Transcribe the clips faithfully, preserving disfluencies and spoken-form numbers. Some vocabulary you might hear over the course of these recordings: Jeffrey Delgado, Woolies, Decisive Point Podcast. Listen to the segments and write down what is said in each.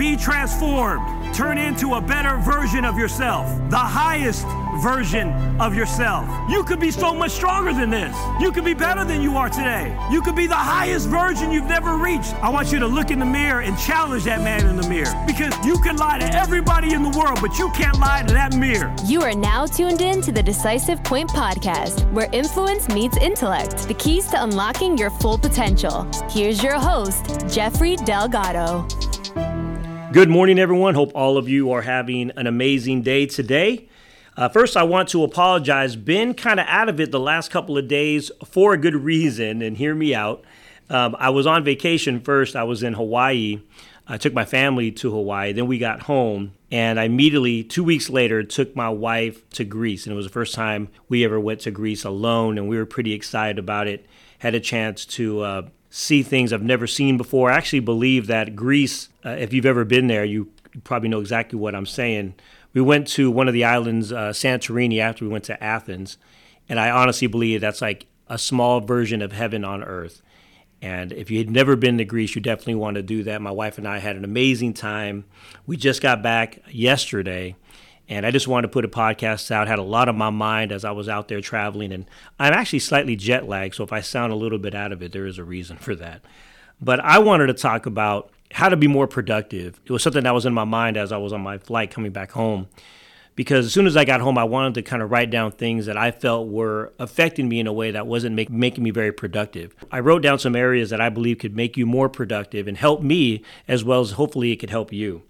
Be transformed. Turn into a better version of yourself. The highest version of yourself. You could be so much stronger than this. You could be better than you are today. You could be the highest version you've never reached. I want you to look in the mirror and challenge that man in the mirror, because you can lie to everybody in the world, but you can't lie to that mirror. You are now tuned in to the Decisive Point Podcast, where influence meets intellect, the keys to unlocking your full potential. Here's your host, Jeffrey Delgado. Good morning, everyone. Hope all of you are having an amazing day today. Uh, first, I want to apologize. Been kind of out of it the last couple of days for a good reason, and hear me out. Um, I was on vacation first. I was in Hawaii. I took my family to Hawaii. Then we got home, and I immediately, two weeks later, took my wife to Greece. And it was the first time we ever went to Greece alone, and we were pretty excited about it. Had a chance to uh, see things I've never seen before. I actually believe that Greece, uh, if you've ever been there, you probably know exactly what I'm saying. We went to one of the islands, uh, Santorini, after we went to Athens, and I honestly believe that's like a small version of heaven on earth. And if you had never been to Greece, you definitely want to do that. My wife and I had an amazing time. We just got back yesterday, and I just wanted to put a podcast out. Had a lot on my mind as I was out there traveling, and I'm actually slightly jet lagged, so if I sound a little bit out of it, there is a reason for that. But I wanted to talk about how to be more productive. It was something that was in my mind as I was on my flight coming back home, because as soon as I got home, I wanted to kind of write down things that I felt were affecting me in a way that wasn't make, making me very productive. I wrote down some areas that I believe could make you more productive and help me, as well as hopefully it could help you.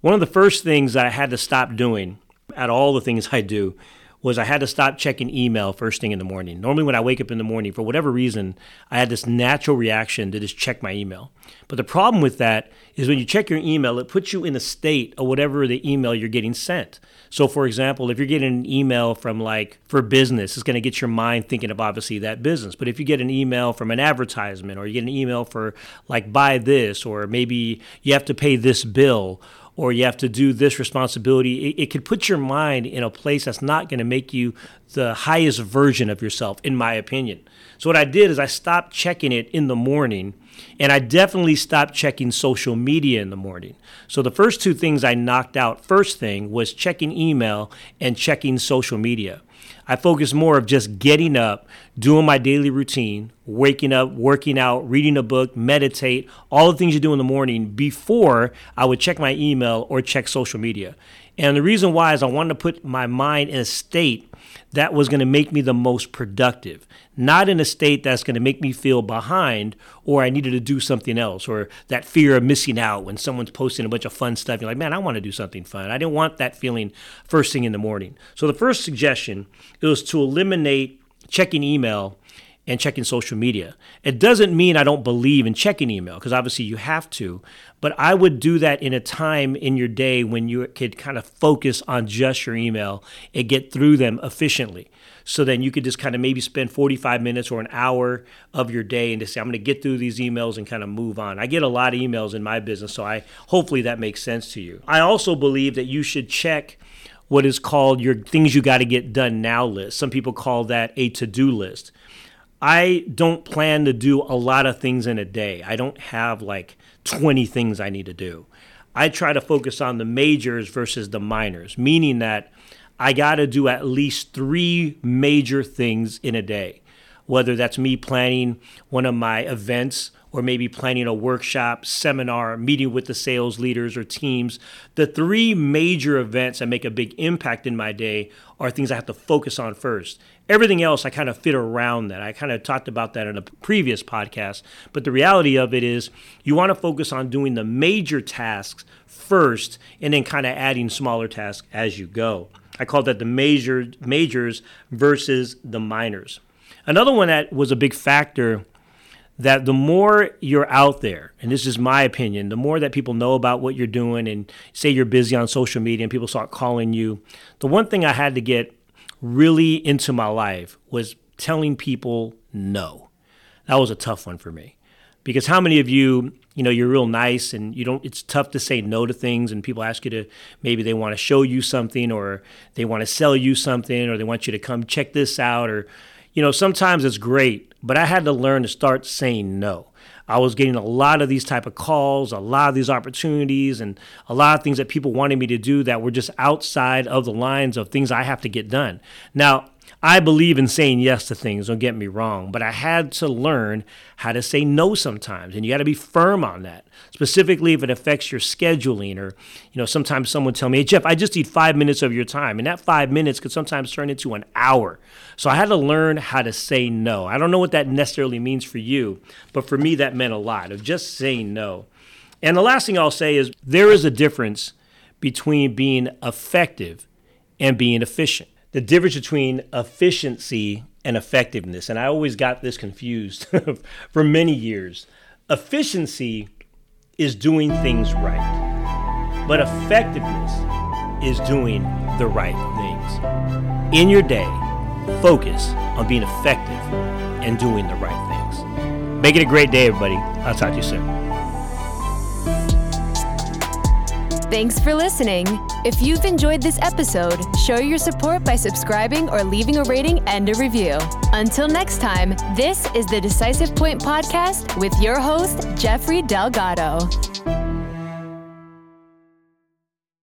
One of the first things that I had to stop doing, out of all the things I do, was I had to stop checking email first thing in the morning. Normally when I wake up in the morning, for whatever reason, I had this natural reaction to just check my email. But the problem with that is when you check your email, it puts you in a state of whatever the email you're getting sent. So for example, if you're getting an email from like for business, it's going to get your mind thinking of obviously that business. But if you get an email from an advertisement, or you get an email for like buy this, or maybe you have to pay this bill, or you have to do this responsibility, it, it could put your mind in a place that's not going to make you the highest version of yourself, in my opinion. So what I did is I stopped checking it in the morning, and I definitely stopped checking social media in the morning. So the first two things I knocked out first thing was checking email and checking social media. I focused more of just getting up, doing my daily routine, waking up, working out, reading a book, meditate, all the things you do in the morning before I would check my email or check social media. And the reason why is I wanted to put my mind in a state that was going to make me the most productive, not in a state that's going to make me feel behind, or I needed to do something else, or that fear of missing out when someone's posting a bunch of fun stuff. You're like, man, I want to do something fun. I didn't want that feeling first thing in the morning. So the first suggestion is to eliminate checking email and checking social media. It doesn't mean I don't believe in checking email, because obviously you have to, but I would do that in a time in your day when you could kind of focus on just your email and get through them efficiently. So then you could just kind of maybe spend forty-five minutes or an hour of your day and just say, I'm going to get through these emails and kind of move on. I get a lot of emails in my business, so I hopefully that makes sense to you. I also believe that you should check what is called your things you got to get done now list. Some people call that a to-do list. I don't plan to do a lot of things in a day. I don't have like twenty things I need to do. I try to focus on the majors versus the minors, meaning that I got to do at least three major things in a day, whether that's me planning one of my events, or maybe planning a workshop, seminar, meeting with the sales leaders or teams. The three major events that make a big impact in my day are things I have to focus on first. Everything else I kind of fit around that. I kind of talked about that in a previous podcast, but the reality of it is you want to focus on doing the major tasks first and then kind of adding smaller tasks as you go. I call that the major majors versus the minors. Another one that was a big factor, that the more you're out there, and this is my opinion, the more that people know about what you're doing and say you're busy on social media and people start calling you, the one thing I had to get really into my life was telling people no. That was a tough one for me, because how many of you, you know, you're real nice and you don't, it's tough to say no to things, and people ask you to, maybe they want to show you something, or they want to sell you something, or they want you to come check this out, or, you know, sometimes it's great, but I had to learn to start saying no. I was getting a lot of these type of calls, a lot of these opportunities, and a lot of things that people wanted me to do that were just outside of the lines of things I have to get done. Now, I believe in saying yes to things, don't get me wrong, but I had to learn how to say no sometimes, and you got to be firm on that, specifically if it affects your scheduling or, you know, sometimes someone tell me, hey, Jeff, I just need five minutes of your time, and that five minutes could sometimes turn into an hour. So I had to learn how to say no. I don't know what that necessarily means for you, but for me, that meant a lot of just saying no. And the last thing I'll say is there is a difference between being effective and being efficient. The difference between efficiency and effectiveness. And I always got this confused for many years. Efficiency is doing things right, but effectiveness is doing the right things. In your day, focus on being effective and doing the right things. Make it a great day, everybody. I'll talk to you soon. Thanks for listening. If you've enjoyed this episode, show your support by subscribing or leaving a rating and a review. Until next time, this is the Decisive Point Podcast with your host, Jeffrey Delgado.